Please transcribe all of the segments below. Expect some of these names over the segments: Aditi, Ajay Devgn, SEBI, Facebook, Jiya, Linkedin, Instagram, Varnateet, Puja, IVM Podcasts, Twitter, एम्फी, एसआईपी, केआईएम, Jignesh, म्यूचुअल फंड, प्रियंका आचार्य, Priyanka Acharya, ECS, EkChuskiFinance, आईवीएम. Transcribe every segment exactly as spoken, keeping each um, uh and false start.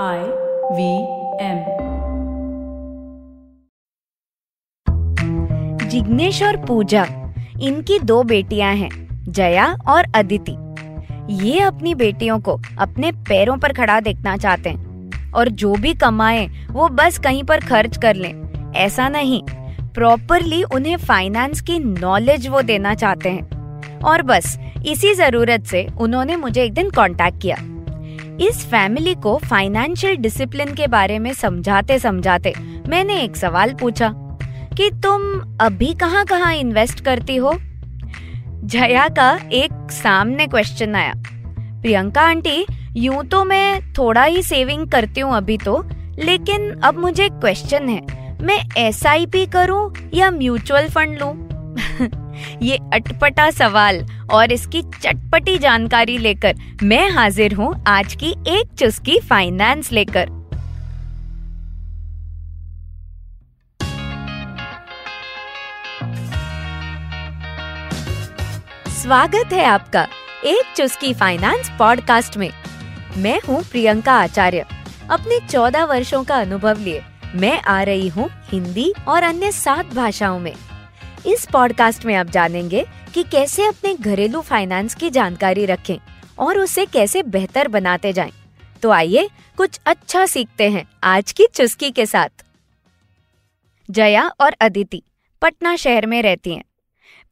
आई V M. Jignesh और पूजा, इनकी दो बेटियां हैं, जया और अदिति। ये अपनी बेटियों को अपने पैरों पर खड़ा देखना चाहते हैं और जो भी कमाएं वो बस कहीं पर खर्च कर लें, ऐसा नहीं। प्रॉपरली उन्हें फाइनेंस की नॉलेज वो देना चाहते हैं और बस इसी जरूरत से उन्होंने मुझे एक दिन कांटेक्ट किया। इस फैमिली को फाइनेंशियल डिसिप्लिन के बारे में समझाते समझाते मैंने एक सवाल पूछा कि तुम अभी कहाँ कहाँ इन्वेस्ट करती हो। जया का एक सामने क्वेश्चन आया, प्रियंका आंटी यूं तो मैं थोड़ा ही सेविंग करती हूँ अभी तो, लेकिन अब मुझे क्वेश्चन है, मैं एस आई पी करूं या म्यूचुअल फंड लूं? ये अटपटा सवाल और इसकी चटपटी जानकारी लेकर मैं हाजिर हूं आज की एक चुस्की फाइनेंस लेकर। स्वागत है आपका एक चुस्की फाइनेंस पॉडकास्ट में। मैं हूं प्रियंका आचार्य। अपने चौदह वर्षों का अनुभव लिए मैं आ रही हूँ हिंदी और अन्य सात भाषाओं में। इस पॉडकास्ट में आप जानेंगे कि कैसे अपने घरेलू फाइनेंस की जानकारी रखें और उसे कैसे बेहतर बनाते जाएं। तो आइए कुछ अच्छा सीखते हैं आज की चुस्की के साथ। जया और अदिति पटना शहर में रहती हैं।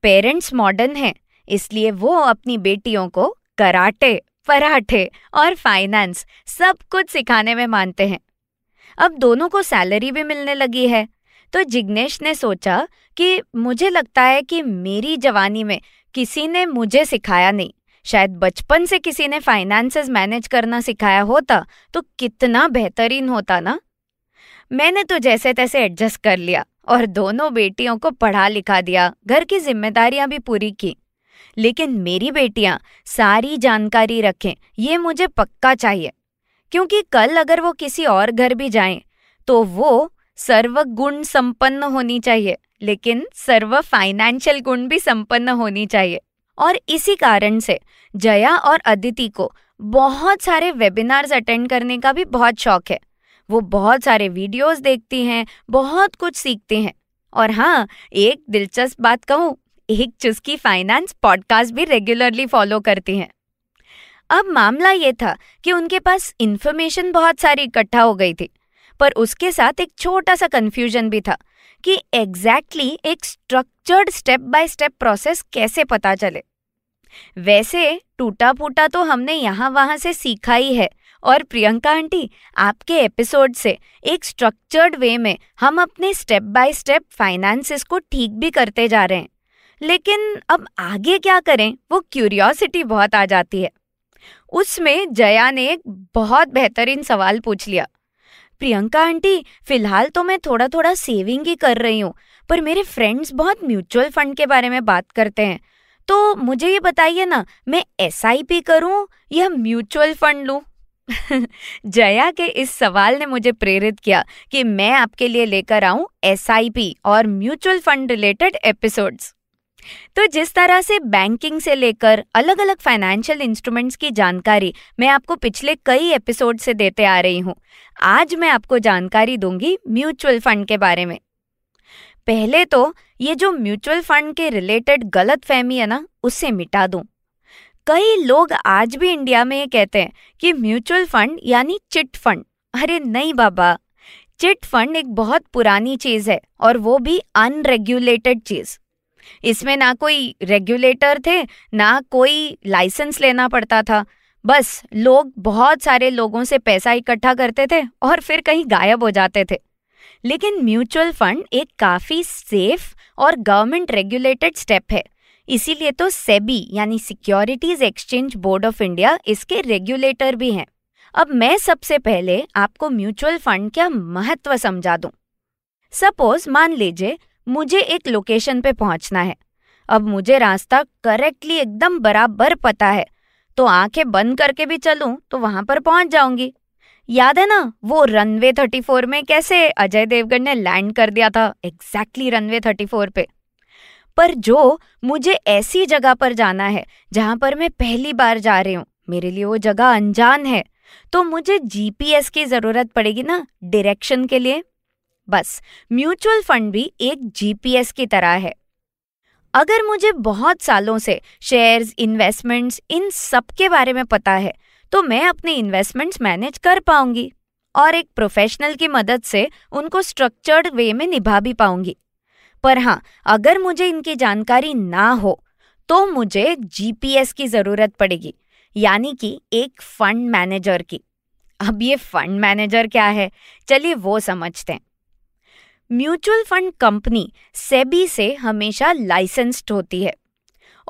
पेरेंट्स मॉडर्न हैं, इसलिए वो अपनी बेटियों को कराटे, पराठे और फाइनेंस सब कुछ सिखाने में मानते हैं। अब दोनों को सैलरी भी मिलने लगी है, तो जिग्नेश ने सोचा कि मुझे लगता है कि मेरी जवानी में किसी ने मुझे सिखाया नहीं, शायद बचपन से किसी ने फाइनेंसेस मैनेज करना सिखाया होता तो कितना बेहतरीन होता ना। मैंने तो जैसे तैसे एडजस्ट कर लिया और दोनों बेटियों को पढ़ा लिखा दिया, घर की जिम्मेदारियां भी पूरी की, लेकिन मेरी बेटियां सारी जानकारी रखें ये मुझे पक्का चाहिए, क्योंकि कल अगर वो किसी और घर भी जाएं तो वो सर्व गुण संपन्न होनी चाहिए, लेकिन सर्व फाइनेंशियल गुण भी संपन्न होनी चाहिए। और इसी कारण से जया और अदिति को बहुत सारे वेबिनार्स अटेंड करने का भी बहुत शौक है। वो बहुत सारे वीडियोस देखती हैं, बहुत कुछ सीखती हैं। और हाँ, एक दिलचस्प बात कहूँ, एक चुस्की फाइनेंस पॉडकास्ट भी रेगुलरली फॉलो करती हैं। अब मामला ये था कि उनके पास इन्फॉर्मेशन बहुत सारी इकट्ठा हो गई थी, पर उसके साथ एक छोटा सा कन्फ्यूजन भी था कि एग्जैक्टली exactly एक structured step by step process कैसे पता चले। वैसे टूटा फूटा तो हमने यहाँ वहाँ से सीखा ही है, और प्रियंका आंटी आपके एपिसोड से एक स्ट्रक्चर्ड वे में हम अपने स्टेप बाय स्टेप फाइनेंसेस को ठीक भी करते जा रहे हैं, लेकिन अब आगे क्या करें वो क्यूरियोसिटी बहुत आ जाती है। उसमें जया ने एक बहुत बेहतरीन सवाल पूछ लिया, प्रियंका आंटी फिलहाल तो मैं थोड़ा थोड़ा सेविंग ही कर रही हूँ, पर मेरे फ्रेंड्स बहुत म्यूचुअल फंड के बारे में बात करते हैं, तो मुझे ये बताइए ना, मैं एस आई पी करूँ या म्यूचुअल फंड लूँ? जया के इस सवाल ने मुझे प्रेरित किया कि मैं आपके लिए लेकर आऊँ एस आई पी और म्यूचुअल फंड रिलेटेड एपिसोड्स। तो जिस तरह से बैंकिंग से लेकर अलग अलग फाइनेंशियल इंस्ट्रूमेंट्स की जानकारी मैं आपको पिछले कई एपिसोड से देते आ रही हूँ, आज मैं आपको जानकारी दूंगी म्यूचुअल फंड के बारे में। पहले तो ये जो म्यूचुअल फंड के रिलेटेड गलतफहमी है ना, उससे मिटा दूं। कई लोग आज भी इंडिया में ये कहते हैं कि म्यूचुअल फंड यानी चिट फंड। अरे नहीं बाबा, चिट फंड एक बहुत पुरानी चीज है और वो भी अनरेगुलेटेड चीज। इसमें ना कोई रेगुलेटर थे, ना कोई लाइसेंस लेना पड़ता था, बस लोग बहुत सारे लोगों से पैसा इकट्ठा करते थे और फिर कहीं गायब हो जाते थे। लेकिन म्यूचुअल फंड एक काफ़ी सेफ और गवर्नमेंट रेगुलेटेड स्टेप है, इसीलिए तो सेबी यानी securities exchange board of India इसके रेगुलेटर भी हैं। अब मैं सबसे पहले आपको म्यूचुअल फंड का महत्व समझा दूं। सपोज मान लीजिए मुझे एक लोकेशन पे पहुंचना है, अब मुझे रास्ता करेक्टली एकदम बराबर पता है, तो आंखें बंद करके भी चलूं तो वहां पर पहुंच जाऊंगी। याद है ना वो रनवे थर्टी फोर में कैसे अजय देवगन ने लैंड कर दिया था, एग्जैक्टली रनवे थर्टी फोर पे। पर जो मुझे ऐसी जगह पर जाना है जहां पर मैं पहली बार जा रही हूँ, मेरे लिए वो जगह अनजान है, तो मुझे जीपीएस की ज़रूरत पड़ेगी ना डायरेक्शन के लिए। बस म्यूचुअल फंड भी एक जीपीएस की तरह है। अगर मुझे बहुत सालों से शेयर्स, इन्वेस्टमेंट्स इन सब के बारे में पता है तो मैं अपने इन्वेस्टमेंट्स मैनेज कर पाऊंगी और एक प्रोफेशनल की मदद से उनको स्ट्रक्चर्ड वे में निभा भी पाऊंगी। पर हाँ, अगर मुझे इनकी जानकारी ना हो तो मुझे जीपीएस की ज़रूरत पड़ेगी, यानी कि एक फंड मैनेजर की। अब ये फंड मैनेजर क्या है, चलिए वो समझते हैं। म्यूचुअल फंड कंपनी सेबी से हमेशा लाइसेंस्ड होती है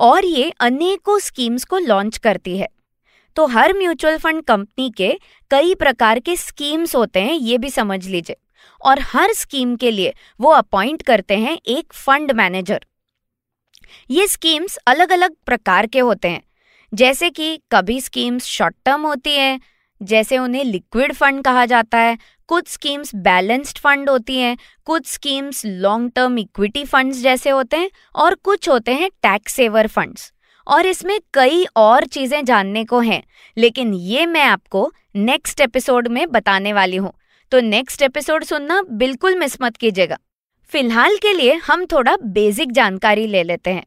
और ये अनेकों स्कीम्स को लॉन्च करती है। तो हर म्यूचुअल फंड कंपनी के कई प्रकार के स्कीम्स होते हैं, ये भी समझ लीजिए, और हर स्कीम के लिए वो अपॉइंट करते हैं एक फंड मैनेजर। ये स्कीम्स अलग अलग प्रकार के होते हैं, जैसे कि कभी स्कीम्स शॉर्ट टर्म होती हैं, जैसे उन्हें लिक्विड फंड कहा जाता है, कुछ स्कीम्स बैलेंस्ड फंड होती हैं, कुछ schemes long term equity funds जैसे होते हैं और कुछ होते हैं टैक्स सेवर फंड्स। और इसमें कई और चीज़ें जानने को हैं, लेकिन ये मैं आपको नेक्स्ट एपिसोड में बताने वाली हूँ, तो नेक्स्ट एपिसोड सुनना बिल्कुल मिस मत कीजिएगा। फिलहाल के लिए हम थोड़ा बेसिक जानकारी ले लेते हैं।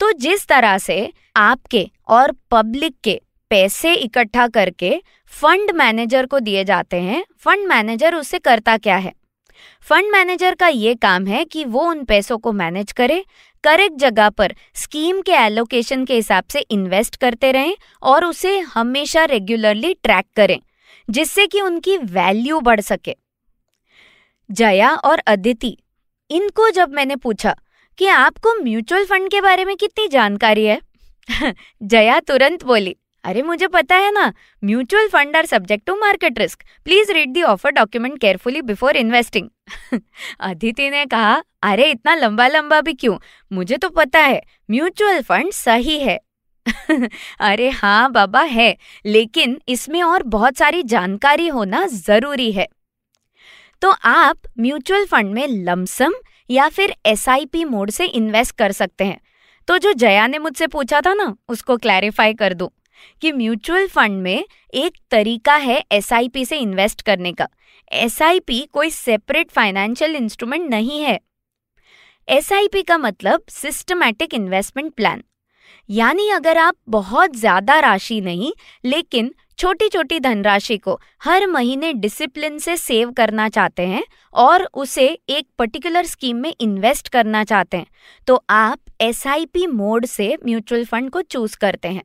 तो जिस तरह से आपके और पब्लिक के पैसे इकट्ठा करके फंड मैनेजर को दिए जाते हैं, फंड मैनेजर उससे करता क्या है? फंड मैनेजर का ये काम है कि वो उन पैसों को मैनेज करे, करेक्ट जगह पर स्कीम के एलोकेशन के हिसाब से इन्वेस्ट करते रहें और उसे हमेशा रेगुलरली ट्रैक करें, जिससे कि उनकी वैल्यू बढ़ सके। जया और अदिति, इनको जब मैंने पूछा कि आपको म्यूचुअल फंड के बारे में कितनी जानकारी है जया तुरंत बोली, अरे मुझे पता है ना, म्यूचुअल फंड are subject to market risk, please read the offer document carefully before investing. Aditi ने कहा, अरे इतना लंबा लंबा भी क्यों, मुझे तो पता है म्यूचुअल फंड सही है। अरे हाँ बाबा है, लेकिन इसमें और बहुत सारी जानकारी होना जरूरी है। तो आप म्यूचुअल फंड में लमसम या फिर एसआईपी मोड से इन्वेस्ट कर सकते हैं। तो जो जया ने मुझसे पूछा था ना, उसको क्लैरिफाई कर दूं कि म्यूचुअल फंड में एक तरीका है एसआईपी से इन्वेस्ट करने का। एसआईपी कोई सेपरेट फाइनेंशियल इंस्ट्रूमेंट नहीं है। एसआईपी का मतलब सिस्टमैटिक इन्वेस्टमेंट प्लान, यानी अगर आप बहुत ज्यादा राशि नहीं लेकिन छोटी छोटी धनराशि को हर महीने डिसिप्लिन से सेव करना चाहते हैं और उसे एक पर्टिकुलर स्कीम में इन्वेस्ट करना चाहते हैं, तो आप एसआईपी मोड से म्यूचुअल फंड को चूज करते हैं।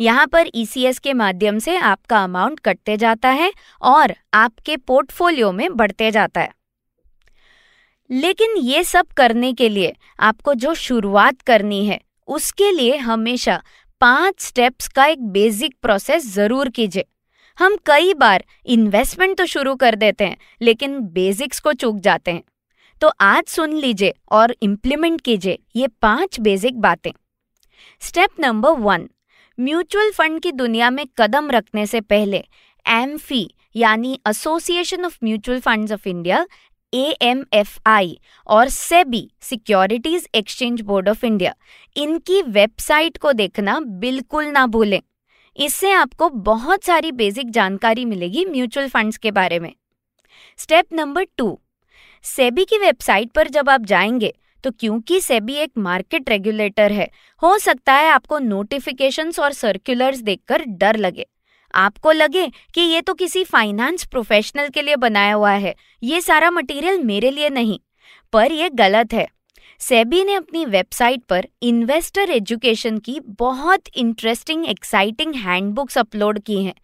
यहाँ पर ईसीएस के माध्यम से आपका अमाउंट कटते जाता है और आपके पोर्टफोलियो में बढ़ते जाता है। लेकिन ये सब करने के लिए आपको जो शुरुआत करनी है, उसके लिए हमेशा पांच स्टेप्स का एक बेसिक प्रोसेस जरूर कीजिए। हम कई बार इन्वेस्टमेंट तो शुरू कर देते हैं लेकिन बेसिक्स को चूक जाते हैं। तो आज सुन लीजिए और इम्प्लीमेंट कीजिए ये पांच बेसिक बातें। Step number one, म्यूचुअल फंड की दुनिया में कदम रखने से पहले एम्फी यानी association of mutual funds of India A M F I और SEBI securities exchange board of India, इनकी वेबसाइट को देखना बिल्कुल ना भूलें। इससे आपको बहुत सारी बेसिक जानकारी मिलेगी म्यूचुअल फंड्स के बारे में। स्टेप नंबर टू, सेबी की वेबसाइट पर जब आप जाएंगे तो क्योंकि सेबी एक मार्केट रेगुलेटर है, हो सकता है आपको नोटिफिकेशंस और सर्कुलर्स देखकर डर लगे। आपको लगे कि ये तो किसी फाइनेंस प्रोफेशनल के लिए बनाया हुआ है, ये सारा मटेरियल मेरे लिए नहीं, पर ये गलत है। सेबी ने अपनी वेबसाइट पर इन्वेस्टर एजुकेशन की बहुत इंटरेस्टिंग एक्साइटिंग हैंडबुक्स अपलोड की हैं।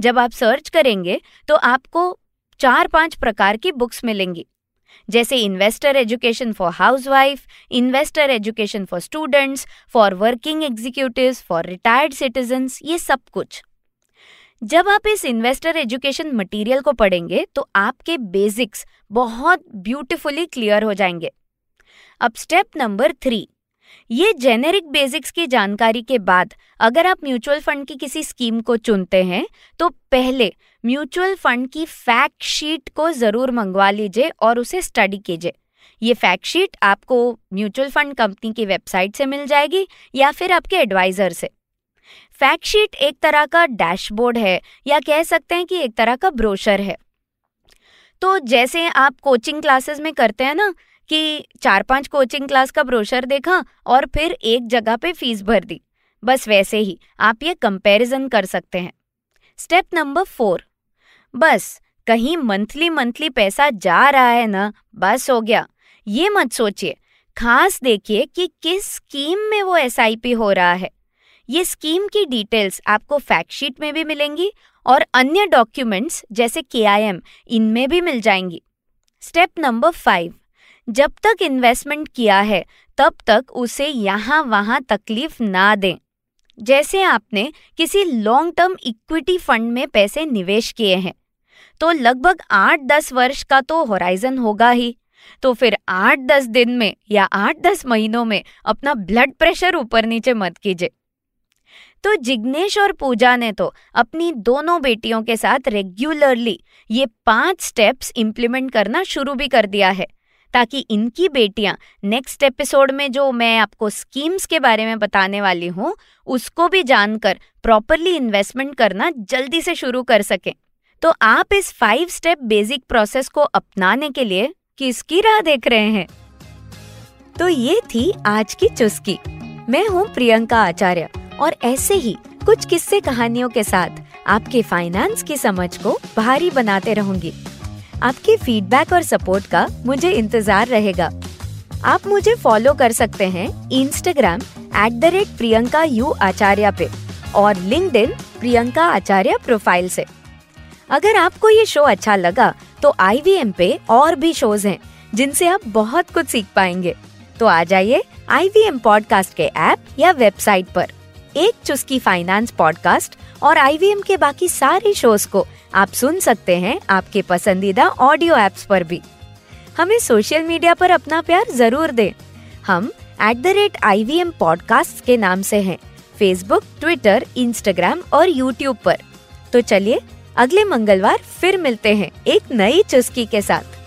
जब आप सर्च करेंगे तो आपको चार पांच प्रकार की बुक्स मिलेंगी, जैसे investor education for housewife, investor education for students, for working executives, for retired citizens, ये सब कुछ। जब आप इस इन्वेस्टर एजुकेशन मटेरियल को पढ़ेंगे तो आपके बेसिक्स बहुत ब्यूटीफुली क्लियर हो जाएंगे। अब स्टेप नंबर थ्री, ये जेनेरिक बेसिक्स की जानकारी के बाद अगर आप म्यूचुअल फंड की किसी स्कीम को चुनते हैं तो पहले म्यूचुअल फंड की फैक्ट शीट को जरूर मंगवा लीजिए और उसे स्टडी कीजिए। ये फैक्ट शीट आपको म्यूचुअल फंड कंपनी की वेबसाइट से मिल जाएगी या फिर आपके एडवाइजर से। फैक्ट शीट एक तरह का डैशबोर्ड है या कह सकते हैं कि एक तरह का ब्रोशर है। तो जैसे आप कोचिंग क्लासेस में करते हैं ना कि चार पांच कोचिंग क्लास का ब्रोशर देखा और फिर एक जगह पे फीस भर दी, बस वैसे ही आप ये कंपैरिजन कर सकते हैं। स्टेप नंबर फोर, बस कहीं मंथली मंथली पैसा जा रहा है ना, बस हो गया, ये मत सोचिए। खास देखिए कि किस स्कीम में वो एसआईपी हो रहा है। ये स्कीम की डिटेल्स आपको फैक्ट शीट में भी मिलेंगी और अन्य डॉक्यूमेंट्स जैसे केआईएम इनमें भी मिल जाएंगी। स्टेप नंबर फाइव, जब तक इन्वेस्टमेंट किया है तब तक उसे यहाँ वहाँ तकलीफ ना दें। जैसे आपने किसी लॉन्ग टर्म इक्विटी फंड में पैसे निवेश किए हैं तो लगभग आठ दस वर्ष का तो होराइजन होगा ही, तो फिर आठ दस दिन में या आठ दस महीनों में अपना ब्लड प्रेशर ऊपर नीचे मत कीजिए। तो जिग्नेश और पूजा ने तो अपनी दोनों बेटियों के साथ रेगुलरली ये पांच स्टेप्स इम्प्लीमेंट करना शुरू भी कर दिया है, ताकि इनकी बेटियां नेक्स्ट एपिसोड में जो मैं आपको स्कीम्स के बारे में बताने वाली हूँ उसको भी जानकर प्रॉपरली इन्वेस्टमेंट करना जल्दी से शुरू कर सकें। तो आप इस फाइव स्टेप बेसिक प्रोसेस को अपनाने के लिए किसकी राह देख रहे हैं? तो ये थी आज की चुस्की। मैं हूँ प्रियंका आचार्य और ऐसे ही कुछ किस्से कहानियों के साथ आपके फाइनेंस की समझ को भारी बनाते रहूंगी। आपके फीडबैक और सपोर्ट का मुझे इंतजार रहेगा। आप मुझे फॉलो कर सकते हैं Instagram at the rate Priyanka U Acharya पे और लिंक्डइन प्रियंका आचार्य प्रोफाइल से। अगर आपको ये शो अच्छा लगा तो आईवीएम पे और भी शोज हैं जिनसे आप बहुत कुछ सीख पाएंगे। तो आ जाइए आईवीएम पॉडकास्ट के ऐप या वेबसाइट पर। एक चुस्की फाइनेंस पॉडकास्ट और आईवीएम के बाकी सारे शोज को आप सुन सकते हैं आपके पसंदीदा ऑडियो एप्स पर भी। हमें सोशल मीडिया पर अपना प्यार जरूर दें। हम at the rate आईवीएम podcast के नाम से हैं फेसबुक, ट्विटर, इंस्टाग्राम और यूट्यूब पर। तो चलिए अगले मंगलवार फिर मिलते हैं एक नई चुस्की के साथ।